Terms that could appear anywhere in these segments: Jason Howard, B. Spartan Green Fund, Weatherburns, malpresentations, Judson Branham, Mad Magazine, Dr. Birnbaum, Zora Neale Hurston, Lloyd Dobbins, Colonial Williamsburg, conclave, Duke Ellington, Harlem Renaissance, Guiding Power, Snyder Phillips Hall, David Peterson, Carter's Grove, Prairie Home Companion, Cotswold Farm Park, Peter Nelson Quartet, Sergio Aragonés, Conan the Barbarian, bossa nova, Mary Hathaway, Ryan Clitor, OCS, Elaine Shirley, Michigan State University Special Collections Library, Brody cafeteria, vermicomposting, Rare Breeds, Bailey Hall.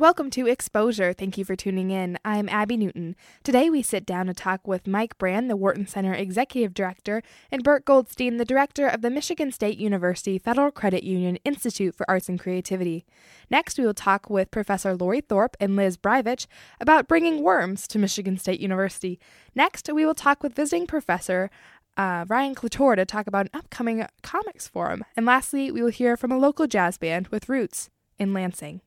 Welcome to Exposure. Thank you for tuning in. I'm Abby Newton. Today we sit down to talk with Mike Brand, the Wharton Center Executive Director, and Bert Goldstein, the Director of the Michigan State University Federal Credit Union Institute for Arts and Creativity. Next, we will talk with Professor Lori Thorpe and Liz Brivich about bringing worms to Michigan State University. Next, we will talk with visiting Professor Ryan Clitor to talk about an upcoming comics forum. And lastly, we will hear from a local jazz band with roots in Lansing.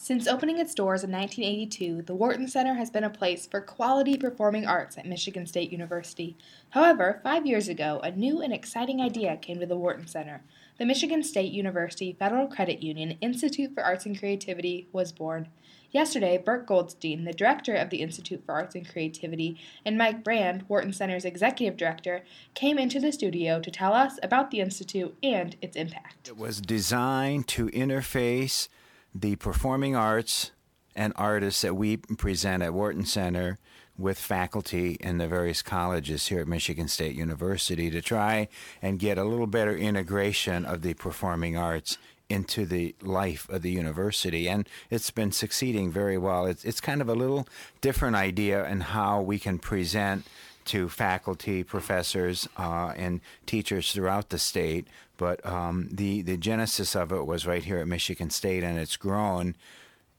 Since opening its doors in 1982, the Wharton Center has been a place for quality performing arts at Michigan State University. However, 5 years ago, a new and exciting idea came to the Wharton Center. The Michigan State University Federal Credit Union Institute for Arts and Creativity was born. Yesterday, Bert Goldstein, the director of the Institute for Arts and Creativity, and Mike Brand, Wharton Center's executive director, came into the studio to tell us about the Institute and its impact. It was designed to interface the performing arts and artists that we present at Wharton Center with faculty in the various colleges here at Michigan State University to try and get a little better integration of the performing arts into the life of the university. And it's been succeeding very well. It's kind of a little different idea in how we can present to faculty, professors, and teachers throughout the state. But the genesis of it was right here at Michigan State, and it's grown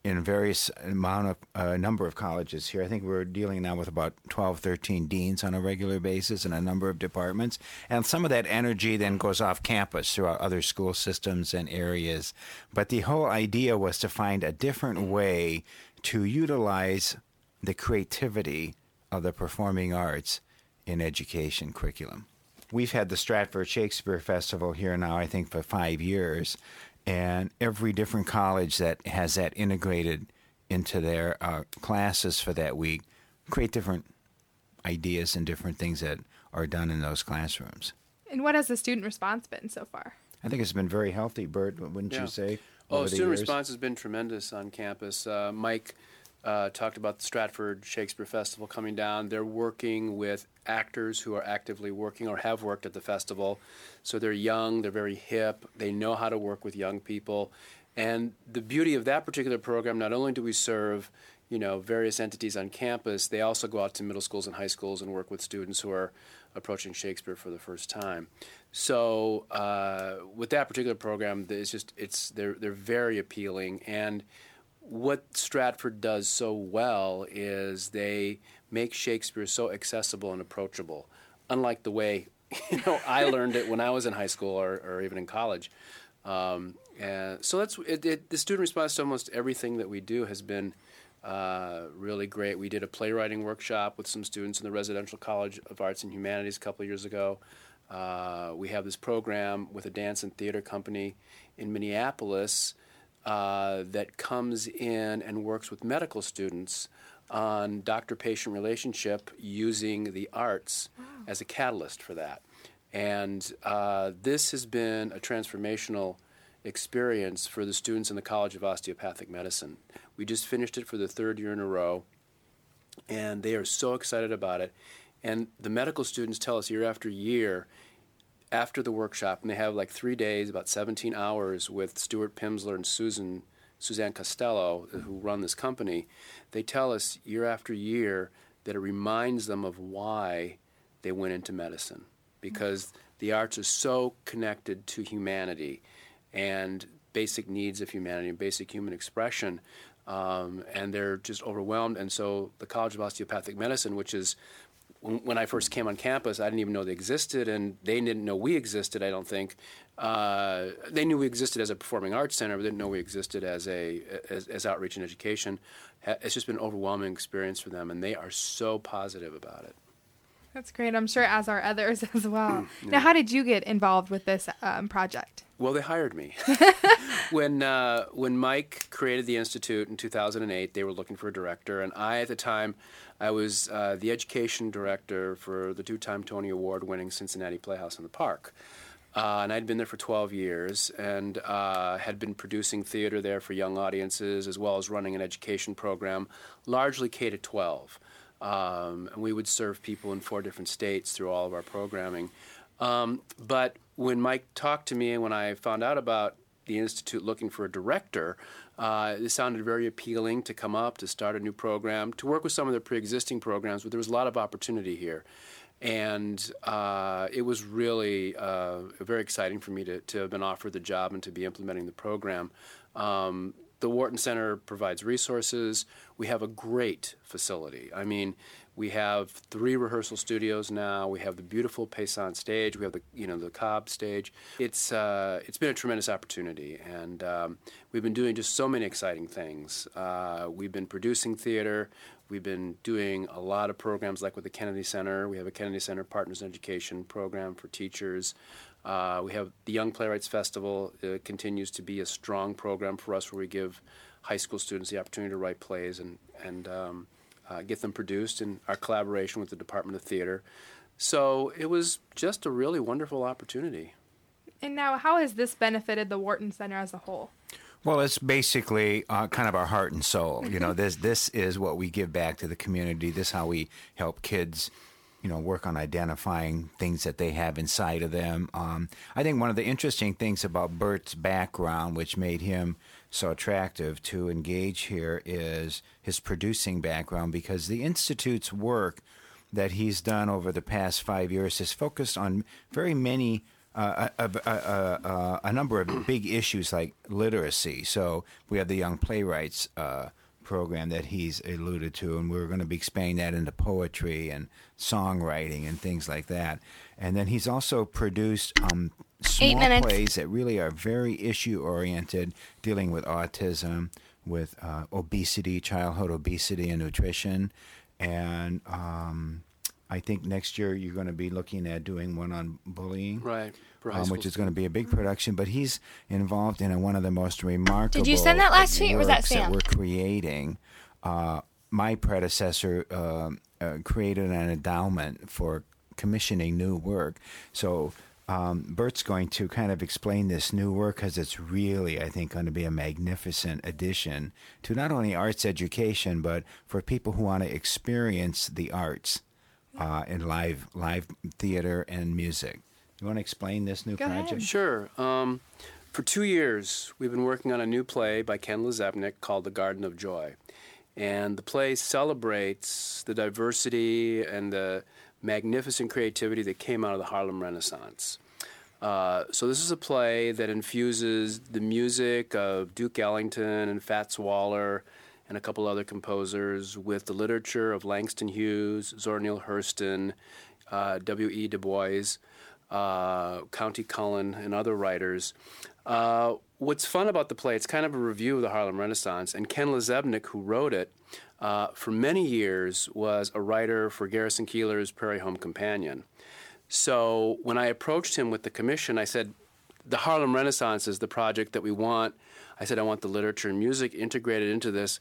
in various number of colleges here. I think we're dealing now with about 12, 13 deans on a regular basis in a number of departments. And some of that energy then goes off campus throughout other school systems and areas. But the whole idea was to find a different way to utilize the creativity of the performing arts in education curriculum. We've had the Stratford Shakespeare Festival here now, I think, for 5 years, and every different college that has that integrated into their classes for that week create different ideas and different things that are done in those classrooms. And what has the student response been so far? I think it's been very healthy, Bert, wouldn't you say? Oh, student response has been tremendous on campus. Mike talked about the Stratford Shakespeare Festival coming down. They're working with actors who are actively working or have worked at the festival. So they're young, they're very hip, they know how to work with young people. And the beauty of that particular program, not only do we serve, you know, various entities on campus, they also go out to middle schools and high schools and work with students who are approaching Shakespeare for the first time. So with that particular program, they're very appealing. And what Stratford does so well is they make Shakespeare so accessible and approachable, unlike the way I learned it when I was in high school or even in college. So that's the student response to almost everything that we do has been really great. We did a playwriting workshop with some students in the Residential College of Arts and Humanities a couple of years ago. We have this program with a dance and theater company in Minneapolis that comes in and works with medical students on doctor-patient relationship using the arts as a catalyst for that. And this has been a transformational experience for the students in the College of Osteopathic Medicine. We just finished it for the third year in a row, and they are so excited about it. And the medical students tell us year after year, after the workshop, and they have like 3 days, about 17 hours with Stuart Pimsler and Suzanne Costello, who run this company, they tell us year after year that it reminds them of why they went into medicine, because the arts are so connected to humanity and basic needs of humanity and basic human expression, and they're just overwhelmed. And so the College of Osteopathic Medicine, which is when I first came on campus, I didn't even know they existed, and they didn't know we existed, I don't think. They knew we existed as a performing arts center, but didn't know we existed as outreach and education. It's just been an overwhelming experience for them, and they are so positive about it. That's great. I'm sure as are others as well. Yeah. Now, how did you get involved with this project? Well, they hired me. When Mike created the Institute in 2008, they were looking for a director, and I, at the time, I was the education director for the two-time Tony Award-winning Cincinnati Playhouse in the Park. And I'd been there for 12 years and had been producing theater there for young audiences as well as running an education program, largely K-12. And we would serve people in 4 different states through all of our programming. But when Mike talked to me and when I found out about the Institute looking for a director, it sounded very appealing to come up, to start a new program, to work with some of the pre-existing programs, but there was a lot of opportunity here. And it was really very exciting for me to have been offered the job and to be implementing the program. The Wharton Center provides resources. We have a great facility. I mean, we have 3 rehearsal studios now. We have the beautiful Payson stage. We have the Cobb stage. It's been a tremendous opportunity, and we've been doing just so many exciting things. We've been producing theater. We've been doing a lot of programs, like with the Kennedy Center. We have a Kennedy Center Partners in Education program for teachers. We have the Young Playwrights Festival. It continues to be a strong program for us, where we give high school students the opportunity to write plays and get them produced, in our collaboration with the Department of Theater. So it was just a really wonderful opportunity. And now, how has this benefited the Wharton Center as a whole? Well, it's basically kind of our heart and soul. You know, this is what we give back to the community. This is how we help kids, you know, work on identifying things that they have inside of them. I think one of the interesting things about Bert's background, which made him so attractive to engage here, is his producing background, because the Institute's work that he's done over the past 5 years has focused on very many a number of big issues like literacy. So we have the Young Playwrights program that he's alluded to, and we're going to be expanding that into poetry and songwriting and things like that. And then he's also produced small plays that really are very issue-oriented, dealing with autism, with obesity, childhood obesity and nutrition. And I think next year you're going to be looking at doing one on bullying, right? Which is going to be a big production. But he's involved in one of the most remarkable. Did you send that last tweet, or was that Sam? That we're creating. My predecessor created an endowment for commissioning new work. So Bert's going to kind of explain this new work, because it's really, I think, going to be a magnificent addition to not only arts education, but for people who want to experience the arts. In live theater and music. You want to explain this new project? Ahead. Sure. For 2 years, we've been working on a new play by Ken Lizepnik called The Garden of Joy. And the play celebrates the diversity and the magnificent creativity that came out of the Harlem Renaissance. So this is a play that infuses the music of Duke Ellington and Fats Waller and a couple other composers with the literature of Langston Hughes, Zora Neale Hurston, W.E. Du Bois, County Cullen, and other writers. What's fun about the play, it's kind of a review of the Harlem Renaissance, and Ken Lizepnik, who wrote it, for many years was a writer for Garrison Keillor's Prairie Home Companion. So when I approached him with the commission, I said, the Harlem Renaissance is the project that we want. I said, I want the literature and music integrated into this.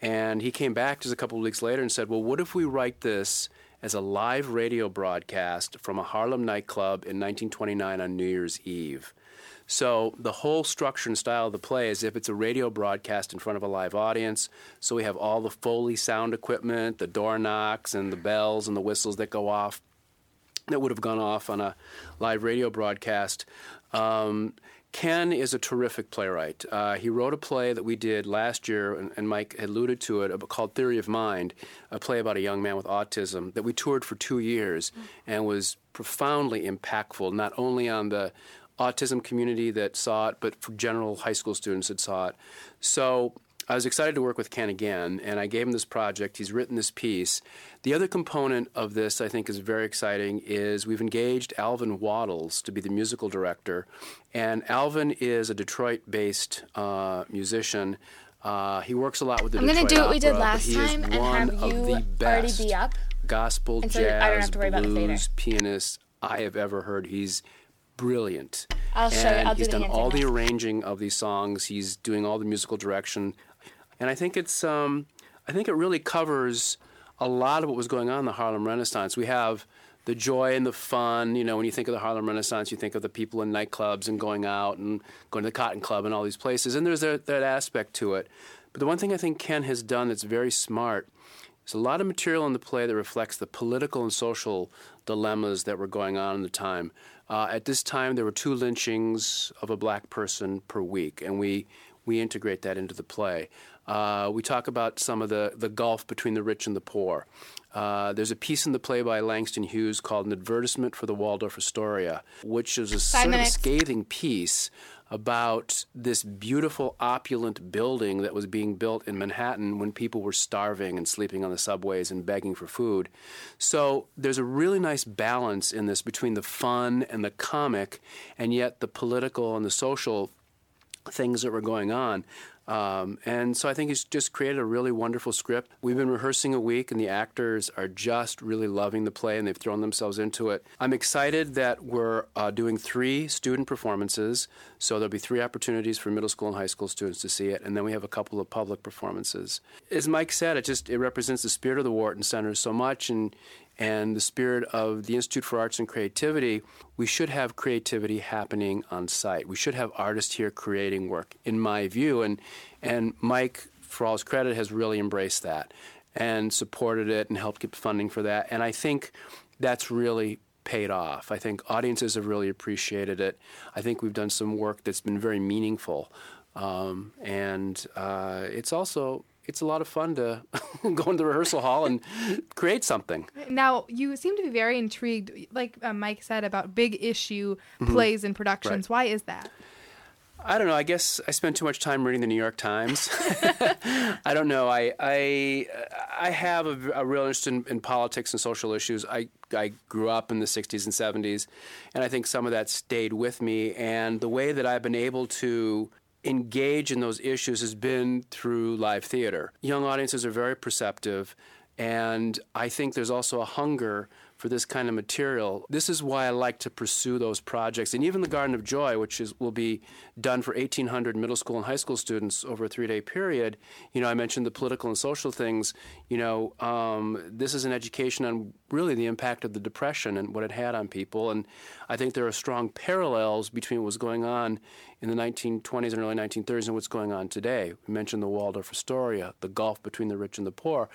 And he came back just a couple of weeks later and said, well, what if we write this as a live radio broadcast from a Harlem nightclub in 1929 on New Year's Eve? So the whole structure and style of the play is as if it's a radio broadcast in front of a live audience. So we have all the Foley sound equipment, the door knocks and the bells and the whistles that go off, that would have gone off on a live radio broadcast. Ken is a terrific playwright. He wrote a play that we did last year, and Mike alluded to it, called Theory of Mind, a play about a young man with autism that we toured for 2 years and was profoundly impactful, not only on the autism community that saw it, but for general high school students that saw it. So I was excited to work with Ken again, and I gave him this project. He's written this piece. The other component of this I think is very exciting is we've engaged Alvin Waddles to be the musical director, and Alvin is a Detroit-based musician. He works a lot with the Detroit Opera. I'm going to do what we did last time and have you already be up. Gospel, jazz, blues, pianist I have ever heard. He's brilliant. He's done all the arranging of these songs. He's doing all the musical direction, and I think it's I think it really covers a lot of what was going on in the Harlem Renaissance. We have the joy and the fun. You know, when you think of the Harlem Renaissance, you think of the people in nightclubs and going out and going to the Cotton Club and all these places. And there's that aspect to it. But the one thing I think Ken has done that's very smart is a lot of material in the play that reflects the political and social dilemmas that were going on in the time. At this time, there were 2 lynchings of a black person per week, and we integrate that into the play. We talk about some of the gulf between the rich and the poor. There's a piece in the play by Langston Hughes called An Advertisement for the Waldorf Astoria, which is a sort of scathing piece about this beautiful, opulent building that was being built in Manhattan when people were starving and sleeping on the subways and begging for food. So there's a really nice balance in this between the fun and the comic, and yet the political and the social things that were going on. And so I think he's just created a really wonderful script. We've been rehearsing a week, and the actors are just really loving the play, and they've thrown themselves into it. I'm excited that we're doing 3 student performances, so there'll be 3 opportunities for middle school and high school students to see it, and then we have a couple of public performances. As Mike said, it represents the spirit of the Wharton Center so much, and the spirit of the Institute for Arts and Creativity. We should have creativity happening on site. We should have artists here creating work, in my view. And Mike, for all his credit, has really embraced that and supported it and helped get funding for that. And I think that's really paid off. I think audiences have really appreciated it. I think we've done some work that's been very meaningful. It's also... it's a lot of fun to go into the rehearsal hall and create something. Now, you seem to be very intrigued, like Mike said, about big issue plays and productions. Right. Why is that? I don't know. I guess I spend too much time reading the New York Times. I don't know. I have a real interest in politics and social issues. I grew up in the 60s and 70s, and I think some of that stayed with me. And the way that I've been able to engage in those issues has been through live theater. Young audiences are very perceptive, and I think there's also a hunger for this kind of material. This is why I like to pursue those projects. And even The Garden of Joy, which will be done for 1,800 middle school and high school students over a 3-day period, you know, I mentioned the political and social things. You know, this is an education on really the impact of the Depression and what it had on people. And I think there are strong parallels between what was going on in the 1920s and early 1930s and what's going on today. We mentioned the Waldorf Astoria, the gulf between the rich and the poor.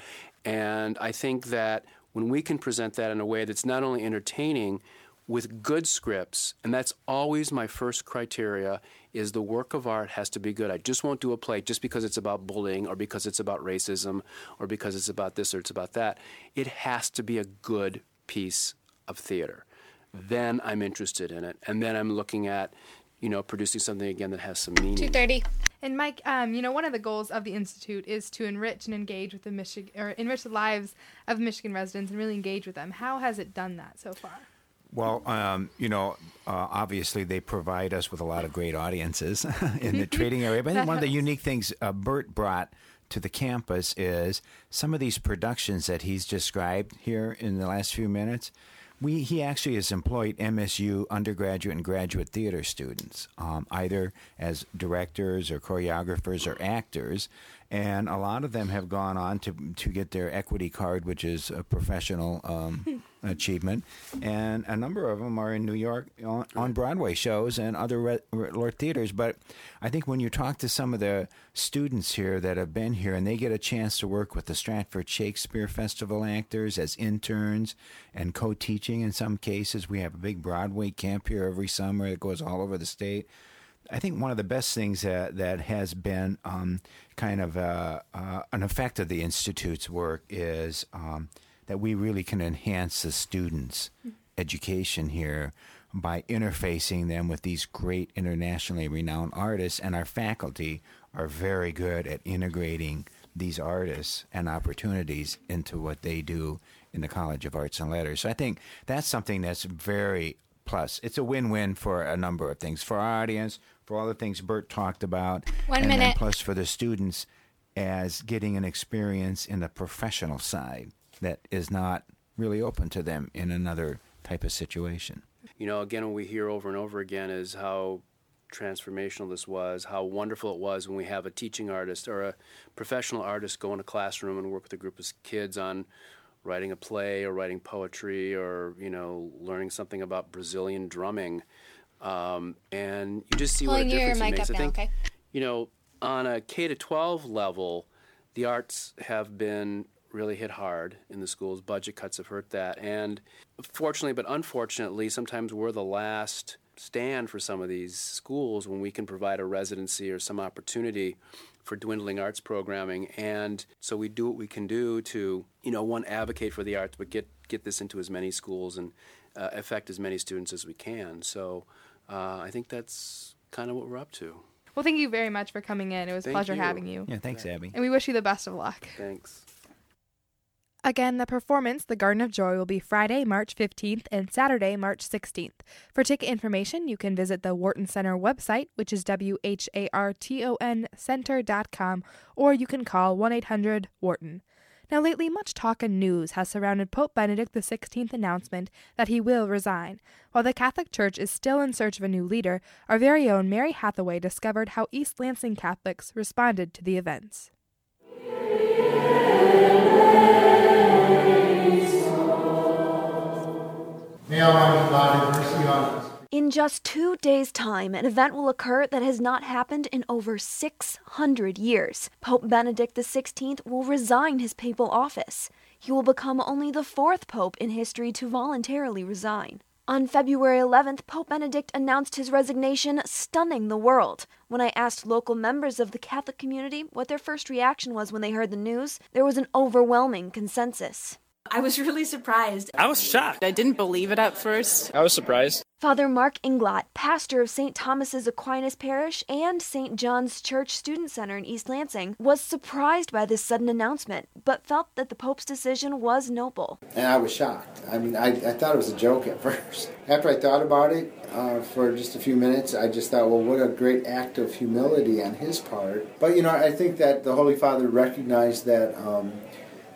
And I think that when we can present that in a way that's not only entertaining, with good scripts, and that's always my first criteria, is the work of art has to be good. I just won't do a play just because it's about bullying or because it's about racism or because it's about this or it's about that. It has to be a good piece of theater. Then I'm interested in it, and then I'm looking at, you know, producing something again that has some meaning. 2:30. And Mike, you know, one of the goals of the Institute is to enrich and engage with enrich the lives of Michigan residents and really engage with them. How has it done that so far? Well, you know, obviously they provide us with a lot of great audiences in the trading area. But I think one of the unique things Bert brought to the campus is some of these productions that he's described here in the last few minutes. He actually has employed MSU undergraduate and graduate theater students, either as directors or choreographers or actors, and a lot of them have gone on to get their equity card, which is a professional achievement, and a number of them are in New York on Broadway shows and other theaters. But I think when you talk to some of the students here that have been here, and they get a chance to work with the Stratford Shakespeare Festival actors as interns and co-teaching in some cases. We have a big Broadway camp here every summer that goes all over the state. I think one of the best things that has been kind of an effect of the Institute's work is that we really can enhance the students' education here by interfacing them with these great internationally renowned artists, and our faculty are very good at integrating these artists and opportunities into what they do in the College of Arts and Letters. So I think that's something that's very plus. It's a win-win for a number of things, for our audience, for all the things Bert talked about, and plus for the students as getting an experience in the professional side that is not really open to them in another type of situation. you know, again, what we hear over and over again is how transformational this was, how wonderful it was when we have a teaching artist or a professional artist go in a classroom and work with a group of kids on writing a play or writing poetry or, you know, learning something about Brazilian drumming. And you just see what a difference it makes. I think, you know, on a K to 12 level, the arts have been really hit hard in the schools. Budget cuts have hurt that. And fortunately, but unfortunately, sometimes we're the last stand for some of these schools when we can provide a residency or some opportunity for dwindling arts programming. And so we do what we can do to, you know, one, advocate for the arts, but get this into as many schools and affect as many students as we can. So I think that's kind of what we're up to. Well, thank you very much for coming in. It was a pleasure having you. Yeah, thanks, Abby. And we wish you the best of luck. Thanks. Again, the performance, The Garden of Joy, will be Friday, March 15th and Saturday, March 16th. For ticket information, you can visit the Wharton Center website, which is WHARTONcenter.com, or you can call 1-800-WHARTON. Now, lately, much talk and news has surrounded Pope Benedict XVI's announcement that he will resign. While the Catholic Church is still in search of a new leader, our very own Mary Hathaway discovered how East Lansing Catholics responded to the events. In just 2 days' time, an event will occur that has not happened in over 600 years. Pope Benedict XVI will resign his papal office. He will become only the fourth pope in history to voluntarily resign. On February 11th, Pope Benedict announced his resignation, stunning the world. When I asked local members of the Catholic community what their first reaction was when they heard the news, there was an overwhelming consensus. I was really surprised. I was shocked. I didn't believe it at first. I was surprised. Father Mark Inglot, pastor of St. Thomas's Aquinas Parish and St. John's Church Student Center in East Lansing, was surprised by this sudden announcement, but felt that the Pope's decision was noble. And I was shocked. I mean, I thought it was a joke at first. After I thought about it for just a few minutes, I just thought, well, what a great act of humility on his part. But, you know, I think that the Holy Father recognized that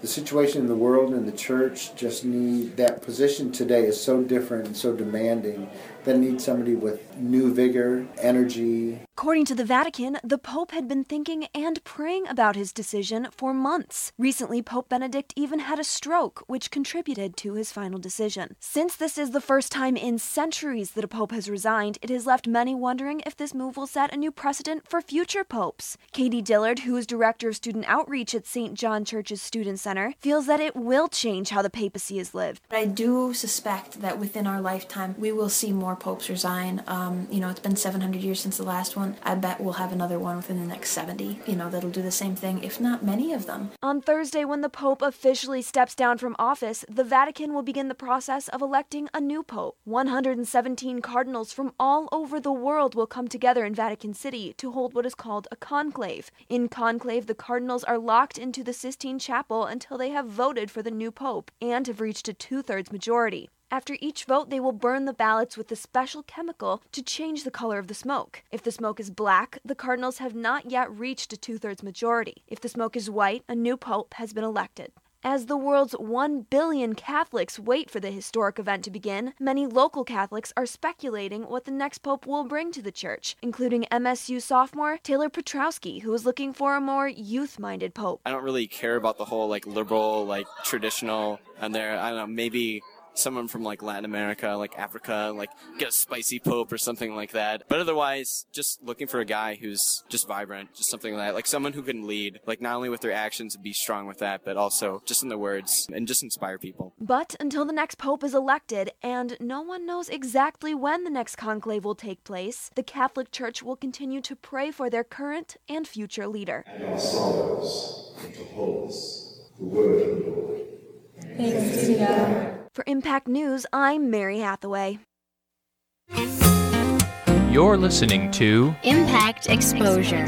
the situation in the world and the church just need that position today is so different and so demanding that needs somebody with new vigor, energy. According to the Vatican, the Pope had been thinking and praying about his decision for months. Recently, Pope Benedict even had a stroke, which contributed to his final decision. Since this is the first time in centuries that a pope has resigned, it has left many wondering if this move will set a new precedent for future popes. Katie Dillard, who is director of student outreach at St. John Church's Student Center, feels that it will change how the papacy is lived. I do suspect that within our lifetime, we will see more popes resign. You know, it's been 700 years since the last one. I bet we'll have another one within the next 70, you know, that'll do the same thing, if not many of them. On Thursday, when the Pope officially steps down from office, the Vatican will begin the process of electing a new pope. 117 cardinals from all over the world will come together in Vatican City to hold what is called a conclave. In conclave, the cardinals are locked into the Sistine Chapel until they have voted for the new pope and have reached a 2/3 majority. After each vote, they will burn the ballots with a special chemical to change the color of the smoke. If the smoke is black, the cardinals have not yet reached a 2/3 majority. If the smoke is white, a new pope has been elected. As the world's 1 billion Catholics wait for the historic event to begin, many local Catholics are speculating what the next pope will bring to the church, including MSU sophomore Taylor Petrowski, who is looking for a more youth-minded pope. I don't really care about the whole, liberal, traditional, and there, I don't know, maybe someone from Latin America, Africa, get a spicy pope or something like that. But otherwise, just looking for a guy who's just vibrant, just something like that, someone who can lead, not only with their actions and be strong with that, but also just in their words and just inspire people. But until the next pope is elected, and no one knows exactly when the next conclave will take place, the Catholic Church will continue to pray for their current and future leader. And our sorrows and to hold us the word of the Lord. Thanks be to God. For Impact News, I'm Mary Hathaway. You're listening to Impact Exposure.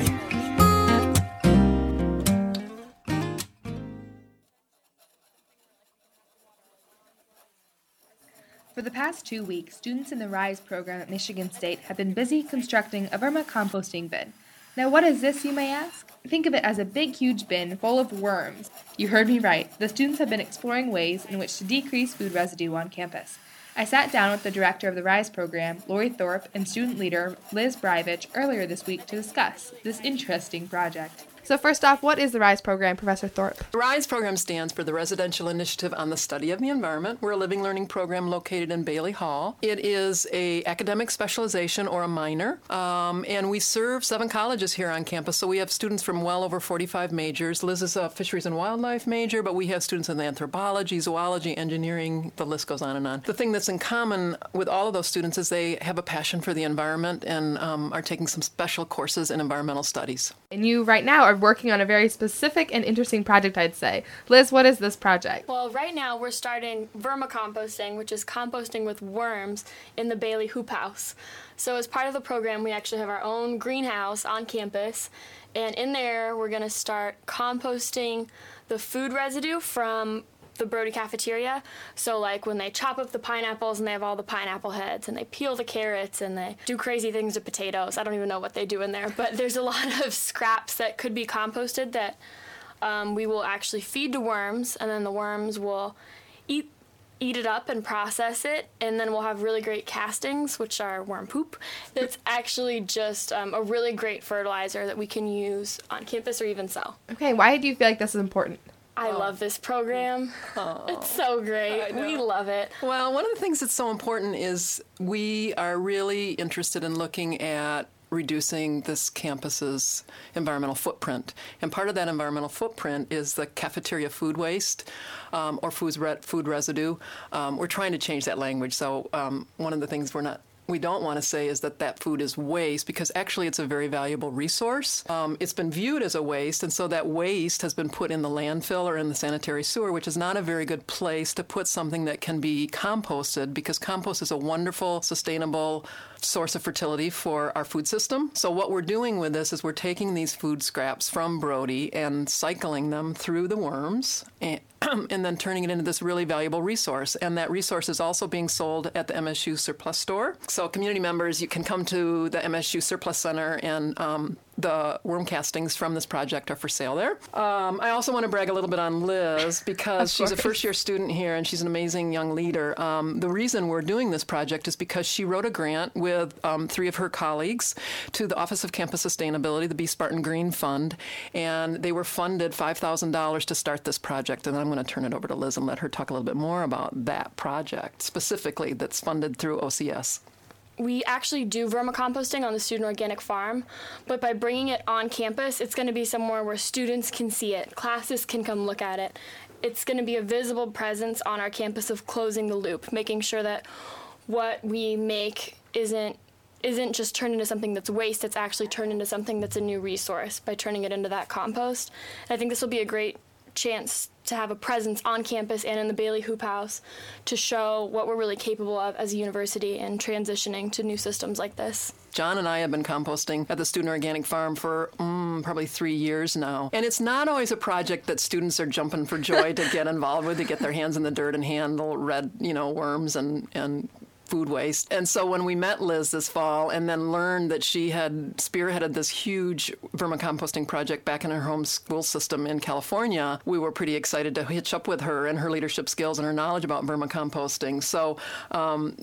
For the past 2 weeks, students in the RISE program at Michigan State have been busy constructing a vermicomposting bin. Now what is this, you may ask? Think of it as a big, huge bin full of worms. You heard me right. The students have been exploring ways in which to decrease food residue on campus. I sat down with the director of the RISE program, Lori Thorpe, and student leader Liz Brivich earlier this week to discuss this interesting project. So first off, what is the RISE program, Professor Thorpe? The RISE program stands for the Residential Initiative on the Study of the Environment. We're a living learning program located in Bailey Hall. It is an academic specialization or a minor, and we serve 7 colleges here on campus, so we have students from well over 45 majors. Liz is a fisheries and wildlife major, but we have students in anthropology, zoology, engineering, the list goes on and on. The thing that's in common with all of those students is they have a passion for the environment and are taking some special courses in environmental studies. And you right now are working on a very specific and interesting project, I'd say. Liz, what is this project? Well, right now we're starting vermicomposting, which is composting with worms in the Bailey Hoop House. So as part of the program, we actually have our own greenhouse on campus, and in there we're going to start composting the food residue from the Brody cafeteria. So like when they chop up the pineapples and they have all the pineapple heads and they peel the carrots and they do crazy things to potatoes. I don't even know what they do in there, but there's a lot of scraps that could be composted that we will actually feed to worms, and then the worms will eat it up and process it, and then we'll have really great castings, which are worm poop. That's actually just a really great fertilizer that we can use on campus or even sell. Okay, why do you feel like this is important? I love this program. Oh. It's so great. We love it. Well, one of the things that's so important is we are really interested in looking at reducing this campus's environmental footprint. And part of that environmental footprint is the cafeteria food waste or food residue. We're trying to change that language. So one of the things we don't want to say is that food is waste, because actually it's a very valuable resource. It's been viewed as a waste, and so that waste has been put in the landfill or in the sanitary sewer, which is not a very good place to put something that can be composted, because compost is a wonderful, sustainable source of fertility for our food system. So what we're doing with this is we're taking these food scraps from Brody and cycling them through the worms and then turning it into this really valuable resource. And that resource is also being sold at the MSU Surplus Store. So community members, you can come to the MSU Surplus Center, and the worm castings from this project are for sale there. I also want to brag a little bit on Liz, because she's a first-year student here, and she's an amazing young leader. The reason we're doing this project is because she wrote a grant with 3 of her colleagues to the Office of Campus Sustainability, the B. Spartan Green Fund, and they were funded $5,000 to start this project. And I'm going to turn it over to Liz and let her talk a little bit more about that project, specifically that's funded through OCS. We actually do vermicomposting on the Student Organic Farm, but by bringing it on campus, it's going to be somewhere where students can see it, classes can come look at it. It's going to be a visible presence on our campus of closing the loop, making sure that what we make isn't just turned into something that's waste, it's actually turned into something that's a new resource by turning it into that compost. And I think this will be a great chance to have a presence on campus and in the Bailey Hoop House to show what we're really capable of as a university and transitioning to new systems like this. John and I have been composting at the Student Organic Farm for probably 3 years now. And it's not always a project that students are jumping for joy to get involved with, to get their hands in the dirt and handle red, worms and food waste. And so when we met Liz this fall and then learned that she had spearheaded this huge vermicomposting project back in her home school system in California, we were pretty excited to hitch up with her and her leadership skills and her knowledge about vermicomposting. So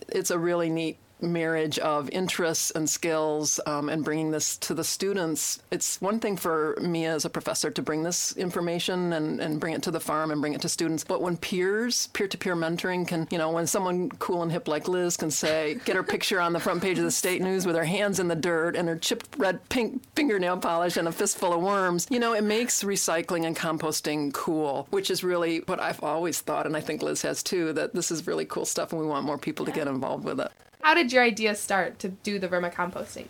it's a really neat marriage of interests and skills and bringing this to the students. It's one thing for me as a professor to bring this information and bring it to the farm and bring it to students. But when peer-to-peer mentoring can, when someone cool and hip like Liz can say, get her picture on the front page of the State News with her hands in the dirt and her chipped red pink fingernail polish and a fistful of worms, it makes recycling and composting cool, which is really what I've always thought, and I think Liz has too, that this is really cool stuff and we want more people to get involved with it. How did your idea start to do the vermicomposting?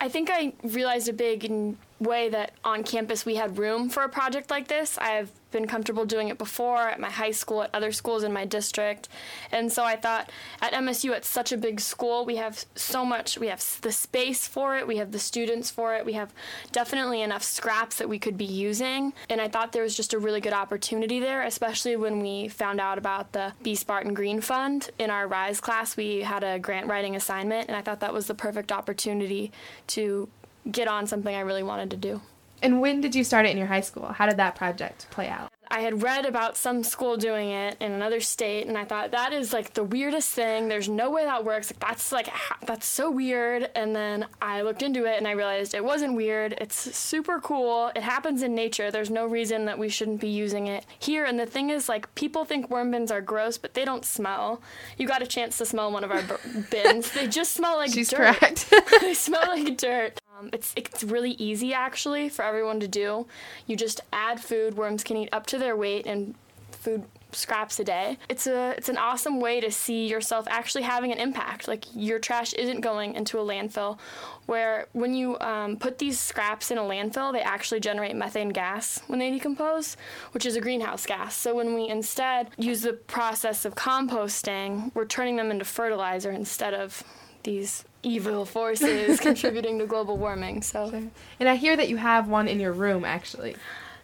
I think I realized a big way that on campus we had room for a project like this. I've been comfortable doing it before at my high school, at other schools in my district. And so I thought at MSU, it's such a big school. We have so much. We have the space for it. We have the students for it. We have definitely enough scraps that we could be using. And I thought there was just a really good opportunity there, especially when we found out about the B. Spartan Green Fund. In our RISE class, we had a grant writing assignment, and I thought that was the perfect opportunity to get on something I really wanted to do. And when did you start it in your high school? How did that project play out? I had read about some school doing it in another state, and I thought, that is, like, the weirdest thing. There's no way that works. Like, that's so weird. And then I looked into it, and I realized it wasn't weird. It's super cool. It happens in nature. There's no reason that we shouldn't be using it here. And the thing is, like, people think worm bins are gross, but they don't smell. You got a chance to smell one of our bins. They just smell like She's dirt. She's correct. They smell like dirt. It's really easy, actually, for everyone to do. You just add food. Worms can eat up to their weight and food scraps a day. It's an awesome way to see yourself actually having an impact. Like, your trash isn't going into a landfill, where when you put these scraps in a landfill, they actually generate methane gas when they decompose, which is a greenhouse gas. So when we instead use the process of composting, we're turning them into fertilizer instead of these evil forces contributing to global warming. So, sure. And I hear that you have one in your room, actually.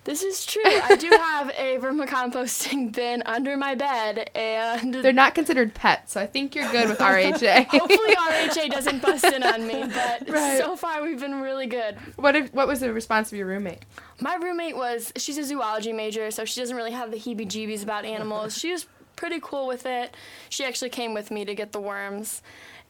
This is true. I do have a vermicomposting bin under my bed, and they're not considered pets, so I think you're good with RHA. Hopefully RHA doesn't bust in on me, but So far we've been really good. What was the response of your roommate? My roommate she's a zoology major, so she doesn't really have the heebie-jeebies about animals. She was pretty cool with it. She actually came with me to get the worms.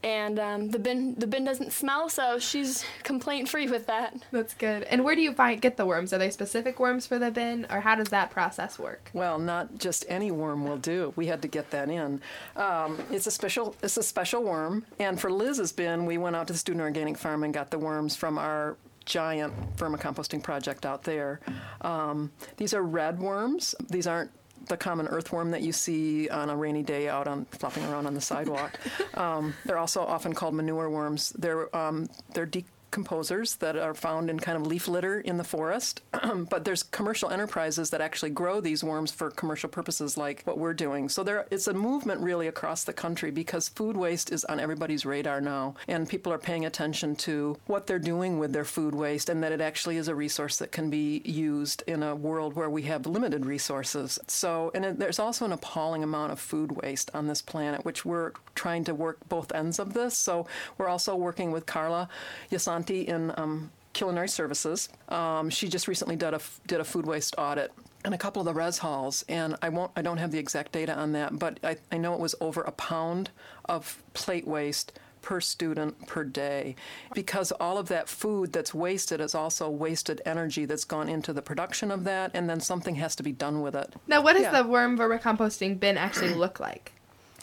And the bin doesn't smell, so she's complaint-free with that. That's good. And where do you get the worms? Are they specific worms for the bin, or how does that process work? Well, not just any worm will do. We had to get that in. It's a special worm. And for Liz's bin, we went out to the Student Organic Farm and got the worms from our giant vermicomposting project out there. These are red worms. These aren't the common earthworm that you see on a rainy day out on flopping around on the sidewalk. They're also often called manure worms. They're decomposers that are found in kind of leaf litter in the forest. But there's commercial enterprises that actually grow these worms for commercial purposes like what we're doing. So it's a movement really across the country because food waste is on everybody's radar now. And people are paying attention to what they're doing with their food waste and that it actually is a resource that can be used in a world where we have limited resources. So, and there's also an appalling amount of food waste on this planet, which we're trying to work both ends of this. So we're also working with Carla Yasan in culinary services. She just recently did a food waste audit in a couple of the res halls, and I don't have the exact data on that, but I know it was over a pound of plate waste per student per day, because all of that food that's wasted is also wasted energy that's gone into the production of that, and then something has to be done with it. Now, what does the worm vermicomposting bin actually look like?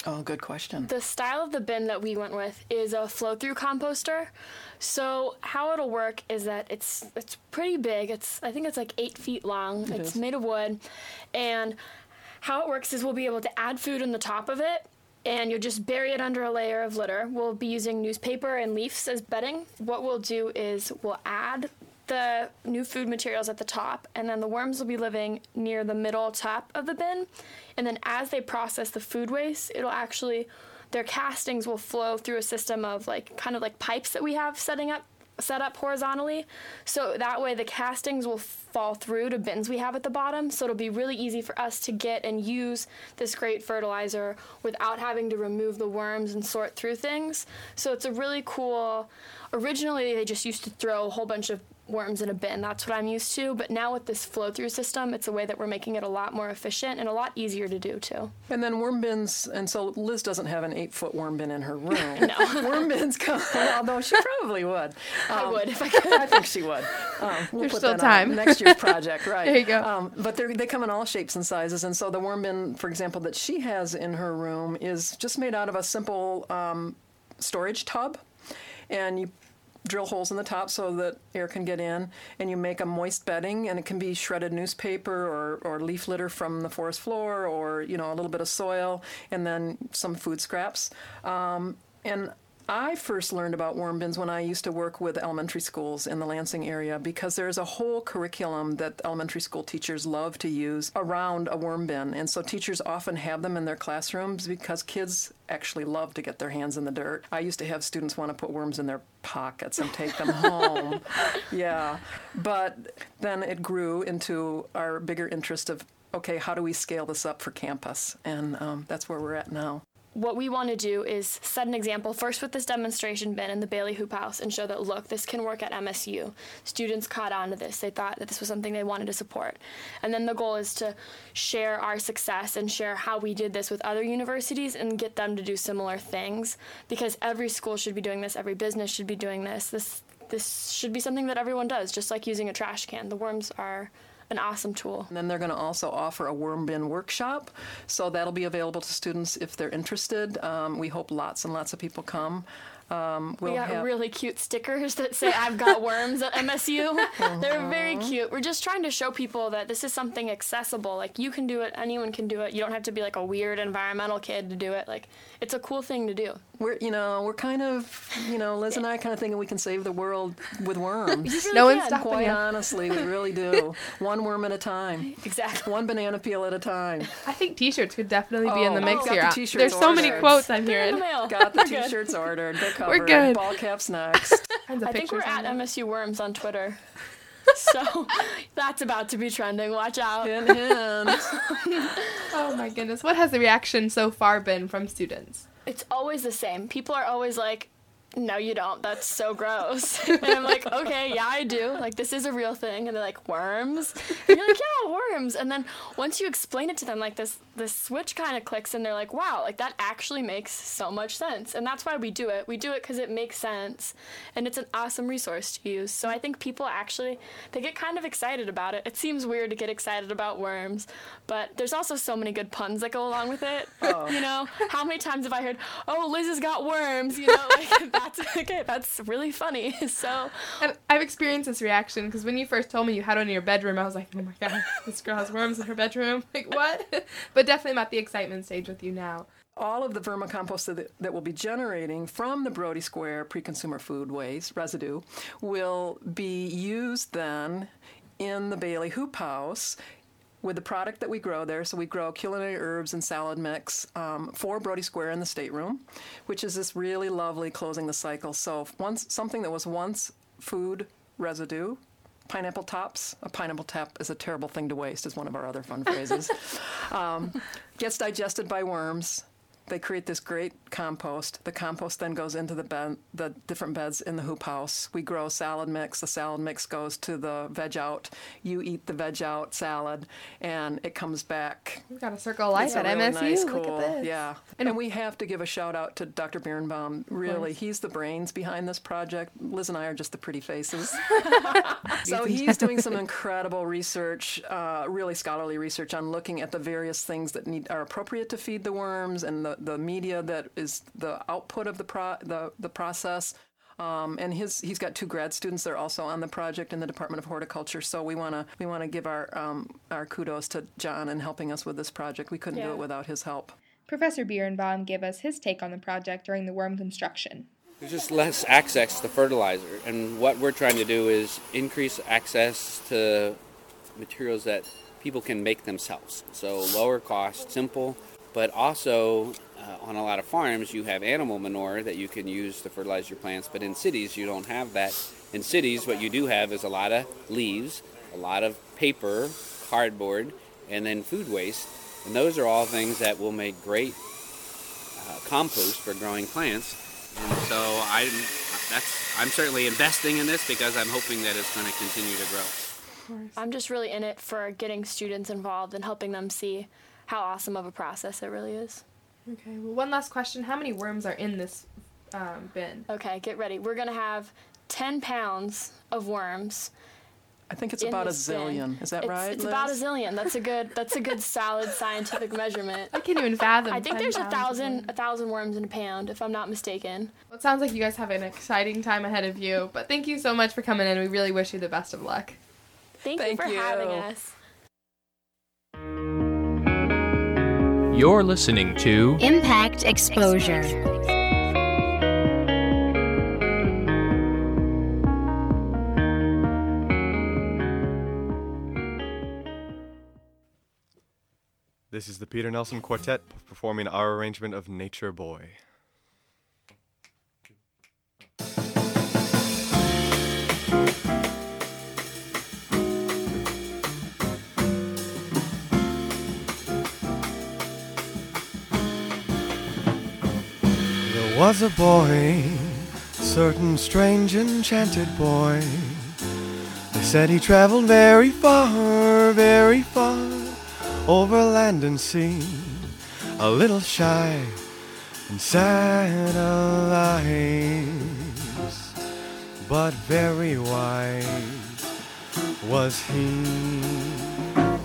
Oh, good question. The style of the bin that we went with is a flow-through composter. So how it'll work is that it's pretty big. I think it's like 8 feet long. It's made of wood. And how it works is we'll be able to add food on the top of it, and you'll just bury it under a layer of litter. We'll be using newspaper and leaves as bedding. What we'll do is we'll add the new food materials at the top, and then the worms will be living near the middle top of the bin, and then as they process the food waste, their castings will flow through a system of kind of like pipes that we have set up horizontally, so that way the castings will fall through to bins we have at the bottom, so it'll be really easy for us to get and use this great fertilizer without having to remove the worms and sort through things. So it's a really cool, originally they just used to throw a whole bunch of worms in a bin. That's what I'm used to. But now with this flow-through system, it's a way that we're making it a lot more efficient and a lot easier to do, too. And then worm bins, and so Liz doesn't have an 8-foot worm bin in her room. No. Worm bins come, although she probably would. I would if I could. I think she would. We'll There's put still that time. On next year's project, right. There you go. But they come in all shapes and sizes, and so the worm bin, for example, that she has in her room is just made out of a simple storage tub, and you drill holes in the top so that air can get in, and you make a moist bedding, and it can be shredded newspaper or leaf litter from the forest floor, or a little bit of soil, and then some food scraps. And I first learned about worm bins when I used to work with elementary schools in the Lansing area, because there's a whole curriculum that elementary school teachers love to use around a worm bin. And so teachers often have them in their classrooms because kids actually love to get their hands in the dirt. I used to have students want to put worms in their pockets and take them home. Yeah. But then it grew into our bigger interest of, okay, how do we scale this up for campus? And that's where we're at now. what we want to do is set an example first with this demonstration bin in the Bailey Hoop House and show that, look, this can work at MSU. Students caught on to this. They thought that this was something they wanted to support. And then the goal is to share our success and share how we did this with other universities and get them to do similar things, because every school should be doing this. Every business should be doing this. This should be something that everyone does, just like using a trash can. The worms are an awesome tool. And then they're going to also offer a worm bin workshop, so that'll be available to students if they're interested. We hope lots and lots of people come. We got really cute stickers that say, I've got worms at MSU. They're very cute. We're just trying to show people that this is something accessible. Like, you can do it. Anyone can do it. You don't have to be, like, a weird environmental kid to do it. Like, it's a cool thing to do. We're kind of, Liz and I kind of thinking we can save the world with worms. Really no one's stopping. Quite honestly, we really do. One worm at a time. Exactly. One banana peel at a time. I think T-shirts could definitely be in the mix here. The There's ordered. So many quotes I'm hearing. Got the T-shirts ordered. We're good. Ball caps next. I think we're at MSU Worms on Twitter. So that's about to be trending. Watch out. Oh, my goodness. What has the reaction so far been from students? It's always the same. People are always like, no, you don't. That's so gross. And I'm like, okay, yeah, I do. Like, this is a real thing. And they're like, worms? And you're like, yeah, worms. And then once you explain it to them, like, this switch kind of clicks, and they're like, wow, like, that actually makes so much sense. And that's why we do it. We do it because it makes sense, and it's an awesome resource to use. So I think people actually, they get kind of excited about it. It seems weird to get excited about worms, but there's also so many good puns that go along with it. Oh. How many times have I heard, oh, Liz has got worms, like, that's really funny. So, and I've experienced this reaction, because when you first told me you had one in your bedroom, I was like, oh my God, this girl has worms in her bedroom. Like, what? But definitely I'm at the excitement stage with you now. All of the vermicompost that we'll be generating from the Brody Square pre-consumer food waste residue will be used then in the Bailey Hoop House with the product that we grow there. So we grow culinary herbs and salad mix for Brody Square in the stateroom, which is this really lovely closing the cycle. So something that was once food residue, pineapple tops, a pineapple tap is a terrible thing to waste, is one of our other fun phrases, gets digested by worms. They create this great compost. The compost then goes into the different beds in the hoop house. We grow salad mix. The salad mix goes to the veg out. You eat the veg out salad, and it comes back. We've got a circle of life at really MSU. Nice, cool. Look at this. Yeah. And we have to give a shout out to Dr. Birnbaum. Really, he's the brains behind this project. Liz and I are just the pretty faces. So he's doing some incredible research, really scholarly research on looking at the various things that are appropriate to feed the worms, and the media that is the output of the process. And he's got two grad students that are also on the project in the Department of Horticulture. So we wanna give our kudos to John in helping us with this project. We couldn't do it without his help. Professor Birnbaum gave us his take on the project during the worm construction. There's just less access to fertilizer, and what we're trying to do is increase access to materials that people can make themselves. So lower cost, simple. But also, on a lot of farms, you have animal manure that you can use to fertilize your plants. But in cities, you don't have that. In cities, what you do have is a lot of leaves, a lot of paper, cardboard, and then food waste. And those are all things that will make great compost for growing plants. And so I'm certainly investing in this, because I'm hoping that it's going to continue to grow. I'm just really in it for getting students involved and helping them see how awesome of a process it really is. Okay, well, one last question. How many worms are in this bin? Okay, get ready. We're going to have 10 pounds of worms. I think it's about a zillion. Bin. Is that right, Liz? It's about a zillion. That's a good solid scientific measurement. I can't even fathom. I think there's 1,000 worms in a pound, if I'm not mistaken. Well, it sounds like you guys have an exciting time ahead of you, but thank you so much for coming in. We really wish you the best of luck. Thank you for having us. You're listening to Impact Exposure. This is the Peter Nelson Quartet performing our arrangement of Nature Boy. was a boy, certain strange enchanted boy. They said he traveled very far, over land and sea, a little shy and sad alive, but very wise was he.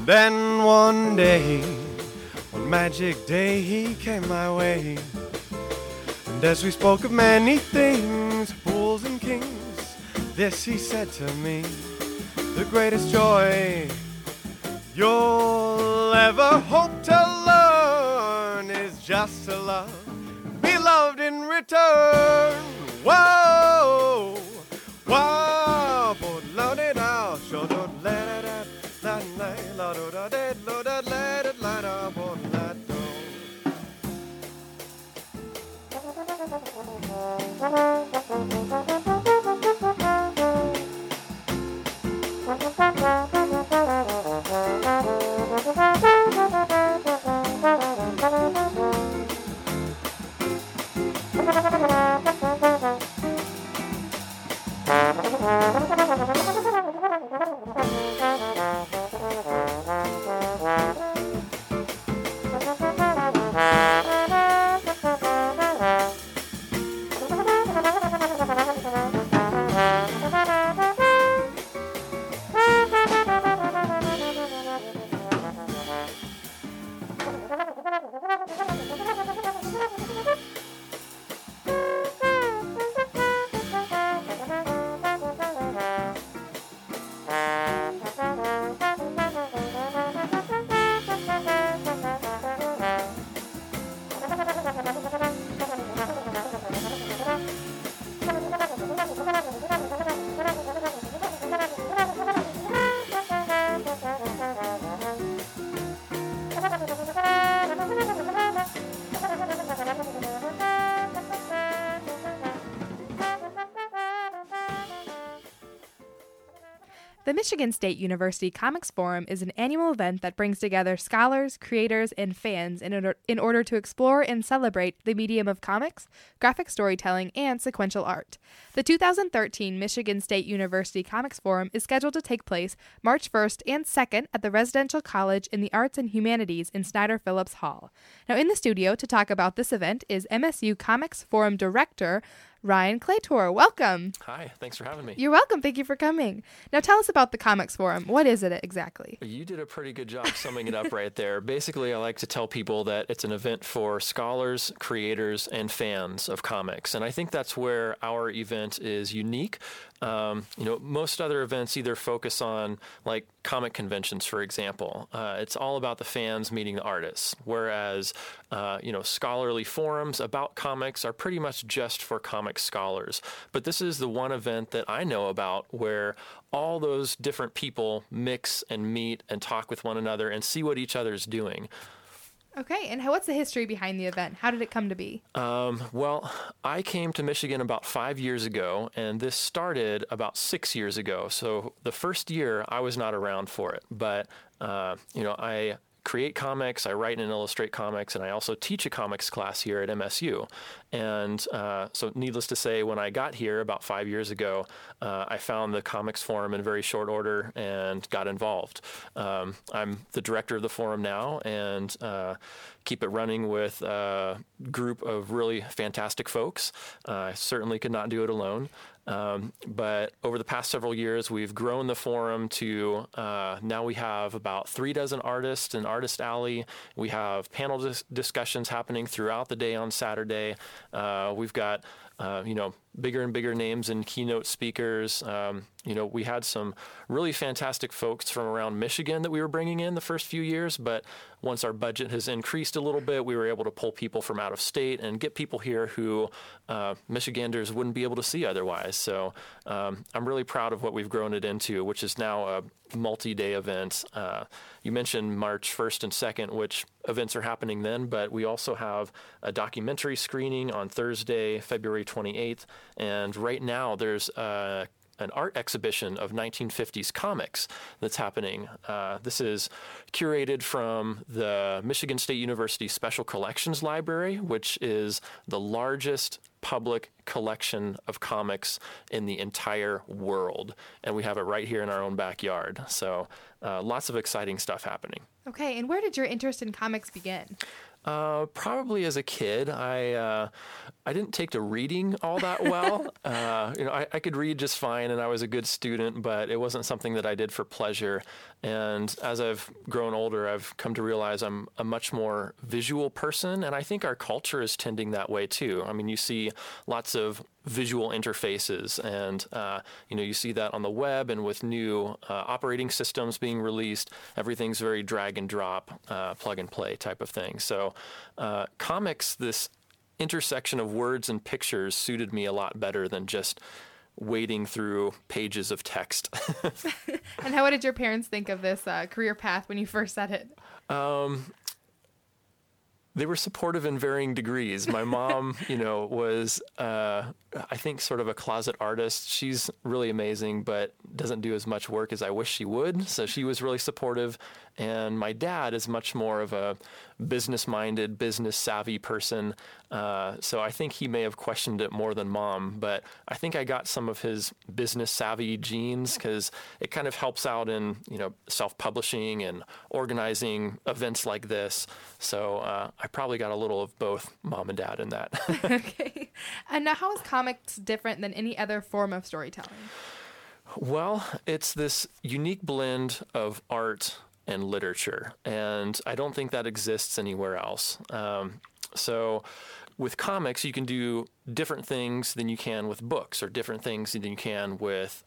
Then one day, one magic day, he came my way. And as we spoke of many things, fools and kings, this he said to me: the greatest joy you'll ever hope to learn is just to love, be loved in return. Whoa, wow, for la da da, sure don't let it up, la la la da da da da da da da da. The Michigan State University Comics Forum is an annual event that brings together scholars, creators, and fans in order to explore and celebrate the medium of comics, graphic storytelling, and sequential art. The 2013 Michigan State University Comics Forum is scheduled to take place March 1st and 2nd at the Residential College in the Arts and Humanities in Snyder Phillips Hall. Now in the studio to talk about this event is MSU Comics Forum Director Ryan Clitor. Welcome. Hi, thanks for having me. You're welcome. Thank you for coming. Now tell us about the Comics Forum. What is it exactly? You did a pretty good job summing it up right there. Basically, I like to tell people that it's an event for scholars, creators, and fans of comics. And I think that's where our event is unique. Most other events either focus on, like, comic conventions, for example. It's all about the fans meeting the artists, whereas, scholarly forums about comics are pretty much just for comic scholars. But this is the one event that I know about where all those different people mix and meet and talk with one another and see what each other's doing. Okay, and what's the history behind the event? How did it come to be? I came to Michigan about 5 years ago, and this started about 6 years ago. So the first year, I was not around for it, but, I create comics, I write and illustrate comics, and I also teach a comics class here at MSU. And so needless to say, when I got here about 5 years ago, I found the Comics Forum in very short order and got involved. I'm the director of the forum now and keep it running with a group of really fantastic folks. I certainly could not do it alone. But over the past several years, we've grown the forum to now we have about 36 artists in Artist Alley. We have panel discussions happening throughout the day on Saturday. We've got bigger and bigger names and keynote speakers. We had some really fantastic folks from around Michigan that we were bringing in the first few years, but once our budget has increased a little bit, we were able to pull people from out of state and get people here who Michiganders wouldn't be able to see otherwise. So I'm really proud of what we've grown it into, which is now a multi-day event. You mentioned March 1st and 2nd, which events are happening then, but we also have a documentary screening on Thursday, February 28th. And right now there's an art exhibition of 1950s comics that's happening. This is curated from the Michigan State University Special Collections Library, which is the largest public collection of comics in the entire world. And we have it right here in our own backyard. So lots of exciting stuff happening. Okay, and where did your interest in comics begin? Probably as a kid, I didn't take to reading all that well. I could read just fine, and I was a good student, but it wasn't something that I did for pleasure. And as I've grown older, I've come to realize I'm a much more visual person, and I think our culture is tending that way too. I mean, you see lots of visual interfaces, and you see that on the web, and with new operating systems being released, everything's very drag and drop, plug and play type of thing. So comics, this intersection of words and pictures, suited me a lot better than just wading through pages of text. And how did your parents think of this career path when you first said it? They were supportive in varying degrees. My mom, was, I think, sort of a closet artist. She's really amazing, but doesn't do as much work as I wish she would. So she was really supportive. And my dad is much more of a business-minded, business-savvy person. So I think he may have questioned it more than mom. But I think I got some of his business-savvy genes, because it kind of helps out in, self-publishing and organizing events like this. So I probably got a little of both mom and dad in that. Okay. And now, how is comics different than any other form of storytelling? Well, it's this unique blend of art and literature, and I don't think that exists anywhere else. So with comics, you can do different things than you can with books, or different things than you can with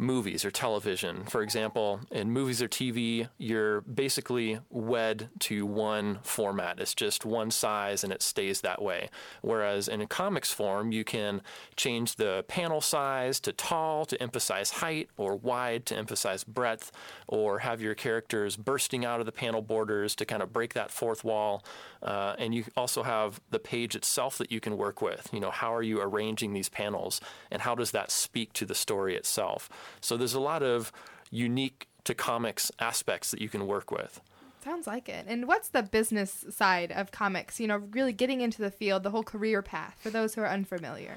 movies or television. For example, in movies or TV, you're basically wed to one format. It's just one size, and it stays that way. Whereas in a comics form, you can change the panel size to tall to emphasize height, or wide to emphasize breadth, or have your characters bursting out of the panel borders to kind of break that fourth wall. And you also have the page itself that you can work with. How are you arranging these panels, and how does that speak to the story itself? So there's a lot of unique to comics aspects that you can work with. Sounds like it. And what's the business side of comics? Really getting into the field, the whole career path for those who are unfamiliar.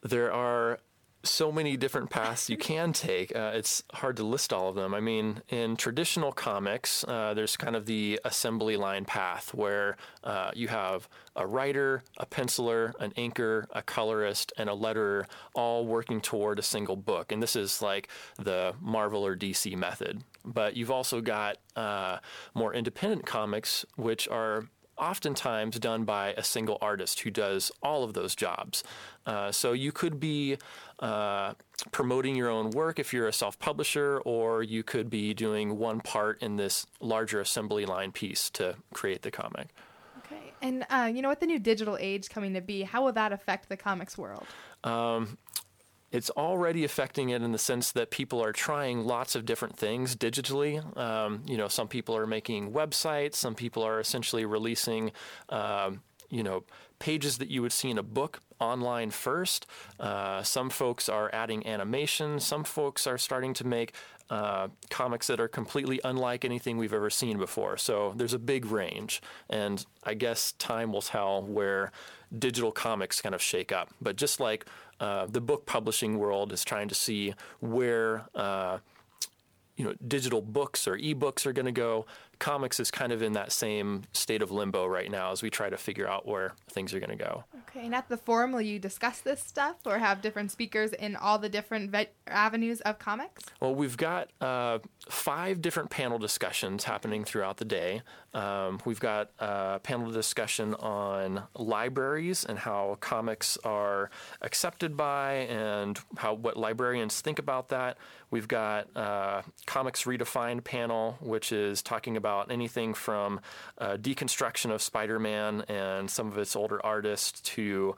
There are so many different paths you can take. It's hard to list all of them. I mean, in traditional comics, there's kind of the assembly line path, where you have a writer, a penciler, an inker, a colorist, and a letterer all working toward a single book. And this is like the Marvel or DC method. But you've also got more independent comics, which are oftentimes done by a single artist who does all of those jobs. So you could be promoting your own work if you're a self-publisher, or you could be doing one part in this larger assembly line piece to create the comic. Okay. And, with the new digital age coming to be, how will that affect the comics world? It's already affecting it in the sense that people are trying lots of different things digitally. Some people are making websites. Some people are essentially releasing, pages that you would see in a book online first. Some folks are adding animation. Some folks are starting to make comics that are completely unlike anything we've ever seen before. So there's a big range. And I guess time will tell where digital comics kind of shake up. But just like the book publishing world is trying to see where digital books or ebooks are going to go, comics is kind of in that same state of limbo right now as we try to figure out where things are going to go. Okay, and at the forum, will you discuss this stuff or have different speakers in all the different avenues of comics? Well, we've got 5 different panel discussions happening throughout the day. We've got a panel discussion on libraries and how comics are accepted by, and what librarians think about that. We've got Comics Redefined panel, which is talking about anything from deconstruction of Spider-Man and some of its older artists to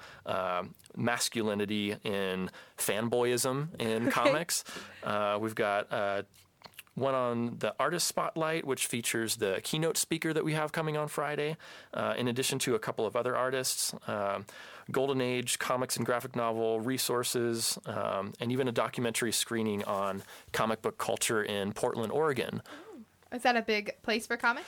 masculinity in fanboyism in comics. We've got one on the Artist Spotlight, which features the keynote speaker that we have coming on Friday, in addition to a couple of other artists, Golden Age comics and graphic novel resources, and even a documentary screening on comic book culture in Portland, Oregon. Is that a big place for comics?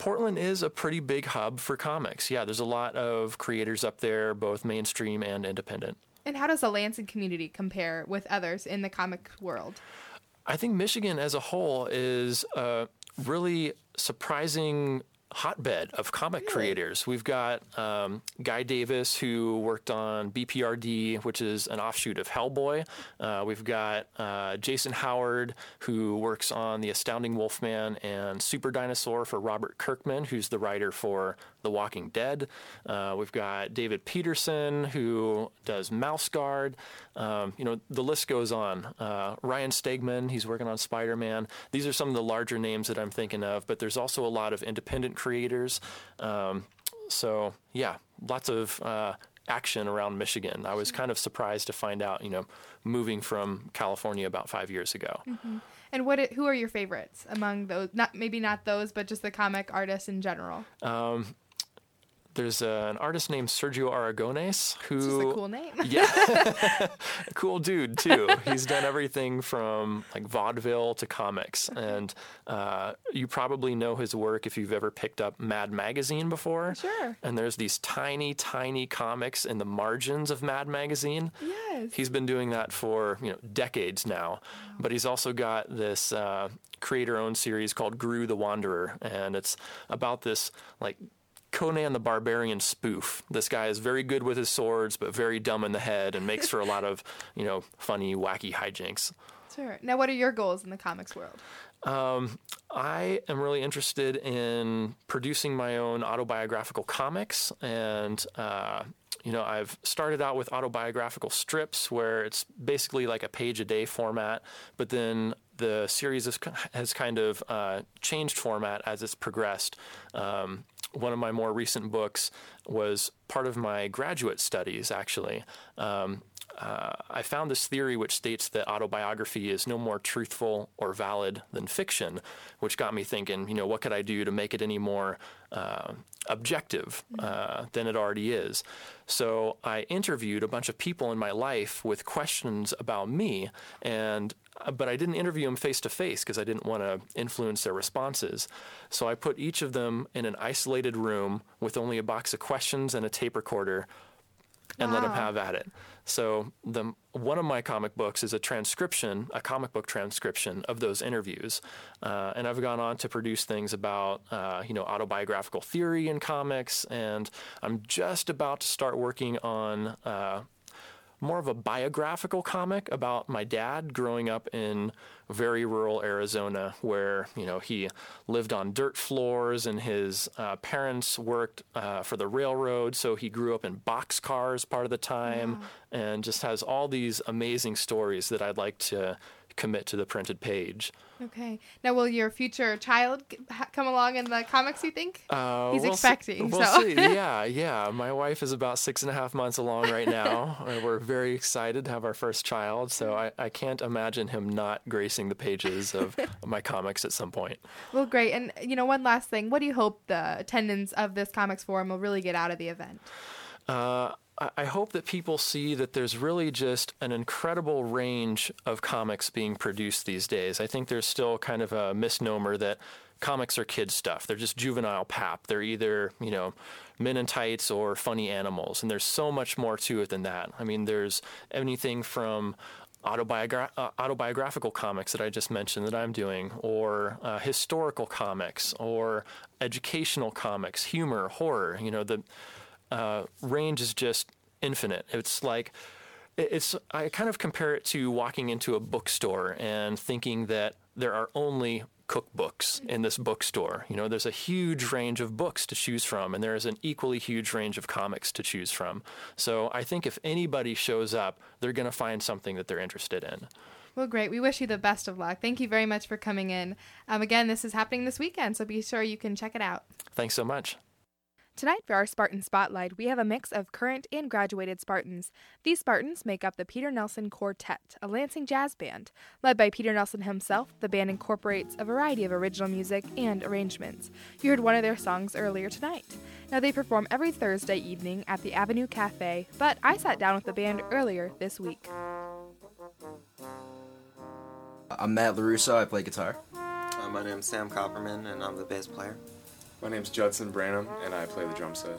Portland is a pretty big hub for comics. Yeah, there's a lot of creators up there, both mainstream and independent. And how does the Lansing community compare with others in the comic world? I think Michigan as a whole is a really surprising hotbed of comic creators. We've got Guy Davis, who worked on BPRD, which is an offshoot of Hellboy. We've got Jason Howard, who works on The Astounding Wolfman and Super Dinosaur for Robert Kirkman, who's the writer for The Walking Dead. We've got David Peterson, who does Mouse Guard. You know, the list goes on. Ryan Stegman, he's working on Spider-Man. These are some of the larger names that I'm thinking of, but there's also a lot of independent creators. So, yeah, lots of action around Michigan. I was kind of surprised to find out, you know, moving from California about 5 years ago. Mm-hmm. And who are your favorites among those? Maybe not those, but just the comic artists in general. There's an artist named Sergio Aragonés, who... It's just a cool name. Yeah. Cool dude, too. He's done everything from, like, vaudeville to comics. And you probably know his work if you've ever picked up Mad Magazine before. Sure. And there's these tiny, tiny comics in the margins of Mad Magazine. Yes. He's been doing that for, you know, decades now. Wow. But he's also got this creator-owned series called Gru the Wanderer. And it's about this, like... Conan the Barbarian spoof. This guy is very good with his swords, but very dumb in the head, and makes for a lot of, you know, funny, wacky hijinks. Sure. Now, what are your goals in the comics world? I am really interested in producing my own autobiographical comics, and you know, I've started out with autobiographical strips where it's basically like a page a day format, but then the series has kind of changed format as it's progressed. One of my more recent books was part of my graduate studies, actually. I found this theory which states that autobiography is no more truthful or valid than fiction, which got me thinking, you know, what could I do to make it any more objective than it already is? So I interviewed a bunch of people in my life with questions about me, but I didn't interview them face-to-face because I didn't want to influence their responses. So I put each of them in an isolated room with only a box of questions and a tape recorder and let them have at it. So one of my comic books is a comic book transcription of those interviews. And I've gone on to produce things about, you know, autobiographical theory in comics. And I'm just about to start working on more of a biographical comic about my dad growing up in very rural Arizona, where, you know, he lived on dirt floors and his parents worked for the railroad. So he grew up in boxcars part of the time and just has all these amazing stories that I'd like to commit to the printed page. Okay. Now, will your future child come along in the comics, you think? He's expecting. We'll see. Yeah. My wife is about 6.5 months along right now. We're very excited to have our first child, so I can't imagine him not gracing the pages of my comics at some point. Well, great. And, you know, one last thing. What do you hope the attendance of this comics forum will really get out of the event? I hope that people see that there's really just an incredible range of comics being produced these days. I think there's still kind of a misnomer that comics are kid stuff. They're just juvenile pap. They're either, you know, men in tights or funny animals. And there's so much more to it than that. I mean, there's anything from autobiographical comics that I just mentioned that I'm doing, or historical comics, or educational comics, humor, horror, you know, the... range is just infinite. It's like, I kind of compare it to walking into a bookstore and thinking that there are only cookbooks in this bookstore. You know, there's a huge range of books to choose from, and there is an equally huge range of comics to choose from. So I think if anybody shows up, they're going to find something that they're interested in. Well, great. We wish you the best of luck. Thank you very much for coming in. Again, this is happening this weekend, so be sure you can check it out. Thanks so much. Tonight for our Spartan Spotlight, we have a mix of current and graduated Spartans. These Spartans make up the Peter Nelson Quartet, a Lansing jazz band. Led by Peter Nelson himself, the band incorporates a variety of original music and arrangements. You heard one of their songs earlier tonight. Now, they perform every Thursday evening at the Avenue Cafe, but I sat down with the band earlier this week. I'm Matt LaRusso, I play guitar. My name's Sam Copperman, and I'm the bass player. My name's Judson Branham, and I play the drum set.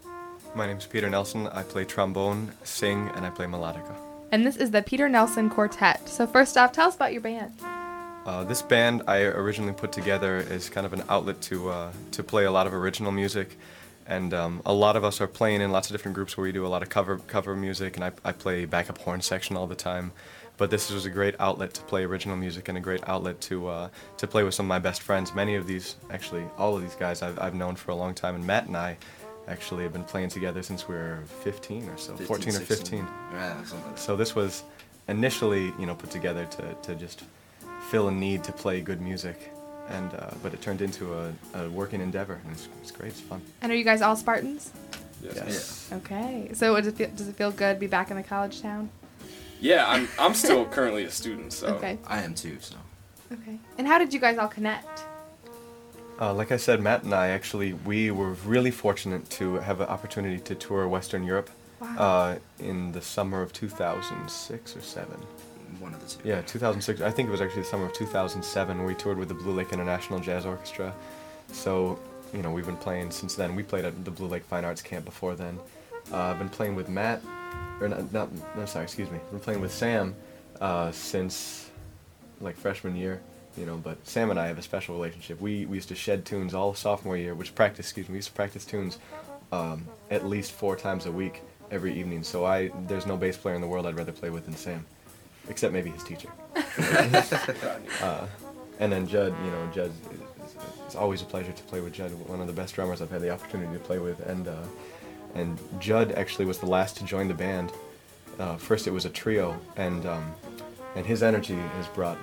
My name's Peter Nelson, I play trombone, sing, and I play melodica. And this is the Peter Nelson Quartet. So first off, tell us about your band. This band I originally put together is kind of an outlet to play a lot of original music. And a lot of us are playing in lots of different groups where we do a lot of cover music, and I play backup horn section all the time. But this was a great outlet to play original music and a great outlet to play with some of my best friends. Many of these, actually all of these guys, I've known for a long time, and Matt and I actually have been playing together since we were 15 or so, 14 or 15. Yeah, something like that. So this was initially, you know, put together to just fill a need to play good music, and but it turned into a working endeavor, and it's great, it's fun. And are you guys all Spartans? Yes. Yeah. Okay. So does it feel good to be back in the college town? Yeah, I'm still currently a student, so. Okay. I am too, so. Okay. And how did you guys all connect? Like I said, Matt and I we were really fortunate to have an opportunity to tour Western Europe. Wow. In the summer of 2006 or 7. One of the two. Yeah, 2006. I think it was actually the summer of 2007 where we toured with the Blue Lake International Jazz Orchestra. So, you know, we've been playing since then. We played at the Blue Lake Fine Arts Camp before then. I've been playing with Matt. I'm playing with Sam since like freshman year, you know, but Sam and I have a special relationship. We used to shed tunes all sophomore year, we used to practice tunes at least 4 times a week every evening, so there's no bass player in the world I'd rather play with than Sam, except maybe his teacher. And then Judd, you know, it's always a pleasure to play with Judd, one of the best drummers I've had the opportunity to play with, and Judd actually was the last to join the band. First it was a trio, and his energy has brought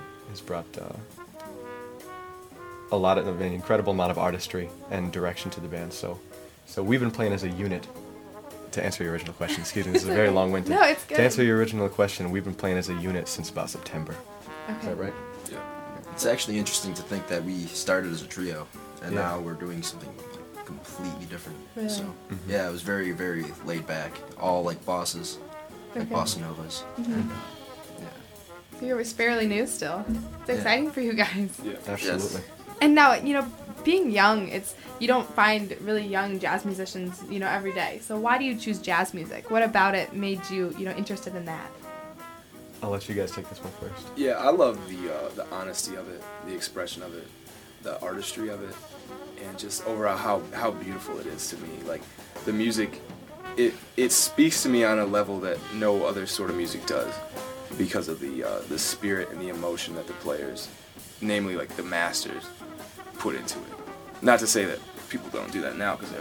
an incredible amount of artistry and direction to the band. So we've been playing as a unit. To answer your original question, excuse me, this is a very long-winded. No, it's good. To answer your original question, we've been playing as a unit since about September. Okay. Is that right? Yeah. It's actually interesting to think that we started as a trio, and now we're doing something completely different. Really? So yeah, it was very, very laid back. All like bosses, like bossa novas. Mm-hmm. And, yeah. So you're fairly new still. It's exciting for you guys. Yeah, absolutely. Yes. And now, you know, being young, you don't find really young jazz musicians, you know, every day. So why do you choose jazz music? What about it made you, you know, interested in that? I'll let you guys take this one first. Yeah, I love the honesty of it, the expression of it, the artistry of it. And just overall how beautiful it is to me. Like, the music, it speaks to me on a level that no other sort of music does because of the spirit and the emotion that the players, namely like the masters, put into it. Not to say that people don't do that now, because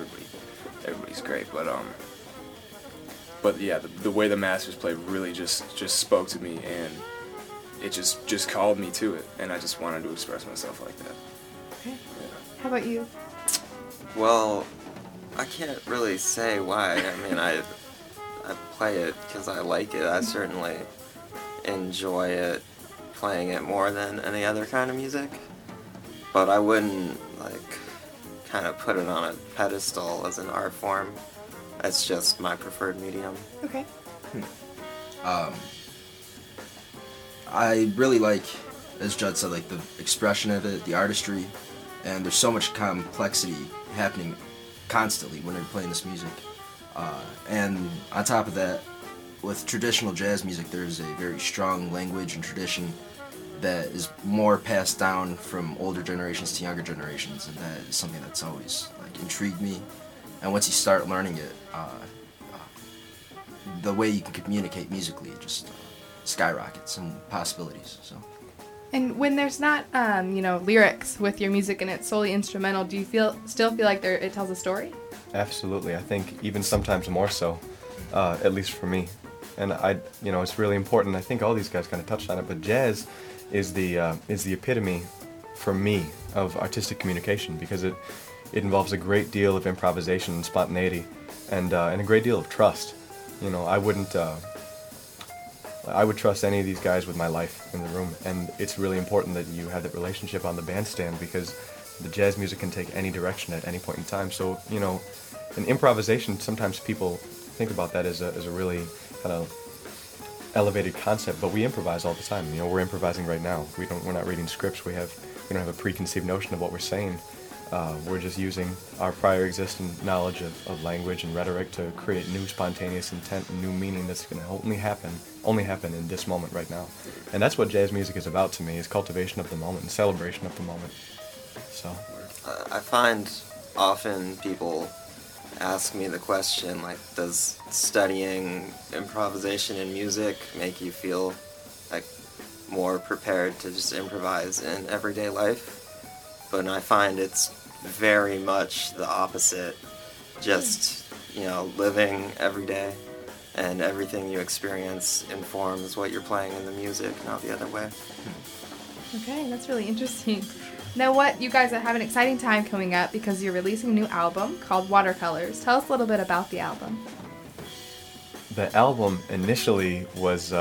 everybody's great, but yeah, the way the masters play really just spoke to me, and it just called me to it, and I just wanted to express myself like that. Okay. How about you? Well, I can't really say why. I mean, I play it because I like it. I certainly enjoy it, playing it more than any other kind of music. But I wouldn't, like, kind of put it on a pedestal as an art form. It's just my preferred medium. Okay. I really like, as Judd said, like the expression of it, the artistry. And there's so much complexity happening constantly when you're playing this music. And on top of that, with traditional jazz music, there's a very strong language and tradition that is more passed down from older generations to younger generations, and that is something that's always like intrigued me. And once you start learning it, the way you can communicate musically just skyrockets and possibilities. So. And when there's not, you know, lyrics with your music and it's solely instrumental, do you still feel like it tells a story? Absolutely. I think even sometimes more so, at least for me. And you know, it's really important. I think all these guys kind of touched on it, but jazz is the epitome for me of artistic communication, because it it involves a great deal of improvisation and spontaneity, and a great deal of trust. You know, I would trust any of these guys with my life in the room, and it's really important that you have that relationship on the bandstand, because the jazz music can take any direction at any point in time. So, you know, in improvisation, sometimes people think about that as a really kind of elevated concept, but we improvise all the time. You know, we're improvising right now. We're not reading scripts. We don't have a preconceived notion of what we're saying. We're just using our prior existing knowledge of language and rhetoric to create new spontaneous intent and new meaning that's going to only happen in this moment right now. And that's what jazz music is about to me, is cultivation of the moment and celebration of the moment. So I find often people ask me the question, like, does studying improvisation in music make you feel like more prepared to just improvise in everyday life? But I find it's very much the opposite. Just, you know, living every day, and everything you experience informs what you're playing in the music, not the other way. Okay, that's really interesting. Now, what, you guys have an exciting time coming up because you're releasing a new album called Watercolors. Tell us a little bit about the album. The album initially was,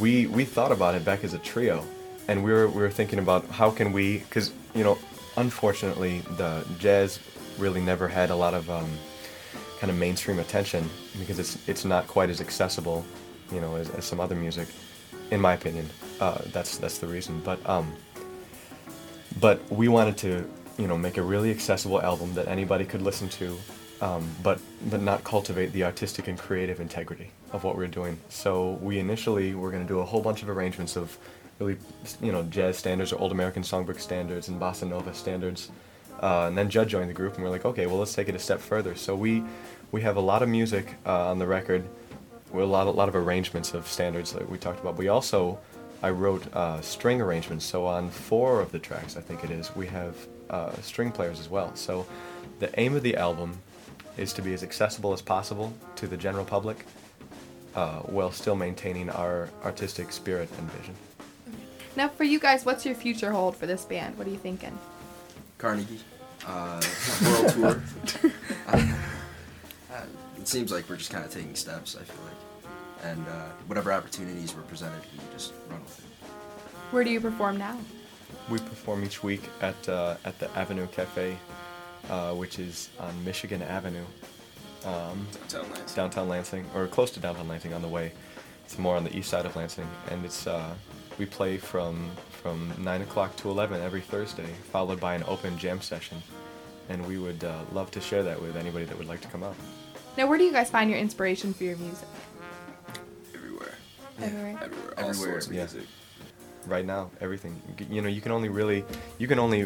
we thought about it back as a trio, and we were thinking about how can we, because, you know, unfortunately, the jazz really never had a lot of kind of mainstream attention, because it's not quite as accessible, you know, as some other music, in my opinion. That's the reason. But we wanted to, you know, make a really accessible album that anybody could listen to, but not cultivate the artistic and creative integrity of what we're doing. So we initially were going to do a whole bunch of arrangements of really, you know, jazz standards or old American songbook standards and bossa nova standards. And then Judd joined the group, and we're like, okay, well, let's take it a step further. So we have a lot of music on the record, with a lot of arrangements of standards that we talked about. We also, I wrote string arrangements, so on 4 of the tracks, I think it is, we have string players as well. So the aim of the album is to be as accessible as possible to the general public, while still maintaining our artistic spirit and vision. Now for you guys, what's your future hold for this band? What are you thinking? Carnegie, world tour. It seems like we're just kind of taking steps, I feel like. And whatever opportunities were presented, we just run with it. Where do you perform now? We perform each week at the Avenue Cafe, which is on Michigan Avenue. Downtown Lansing. Downtown Lansing, or close to downtown Lansing on the way. It's more on the east side of Lansing. And it's we play from 9 o'clock to 11 every Thursday, followed by an open jam session. And we would love to share that with anybody that would like to come out. Now, where do you guys find your inspiration for your music? Everywhere. All sorts of music. Right now, everything. You know, you can only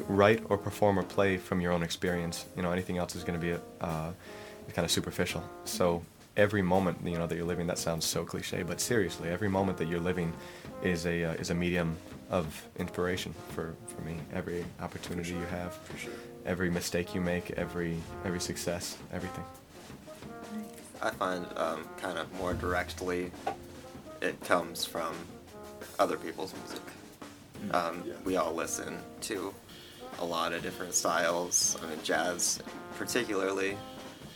write or perform or play from your own experience. You know, anything else is going to be kind of superficial. So every moment, you know, that you're living, that sounds so cliche, but seriously, every moment that you're living is a medium of inspiration for me. Every opportunity you have, every mistake you make, every success, everything. I find kind of more directly, it comes from other people's music. We all listen to a lot of different styles, I mean jazz particularly,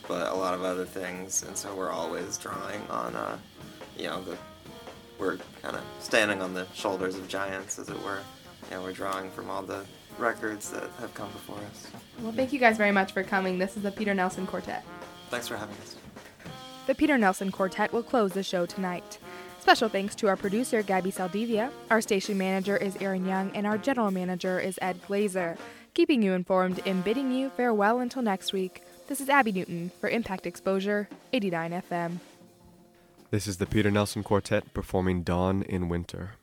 but a lot of other things, and so we're always drawing on, we're kind of standing on the shoulders of giants, as it were. You know, we're drawing from all the records that have come before us. Well, thank you guys very much for coming. This is the Peter Nelson Quartet. Thanks for having us. The Peter Nelson Quartet will close the show tonight. Special thanks to our producer, Gabby Saldivia, our station manager is Aaron Young, and our general manager is Ed Glazer. Keeping you informed and bidding you farewell until next week, this is Abby Newton for Impact Exposure, 89 FM. This is the Peter Nelson Quartet performing Dawn in Winter.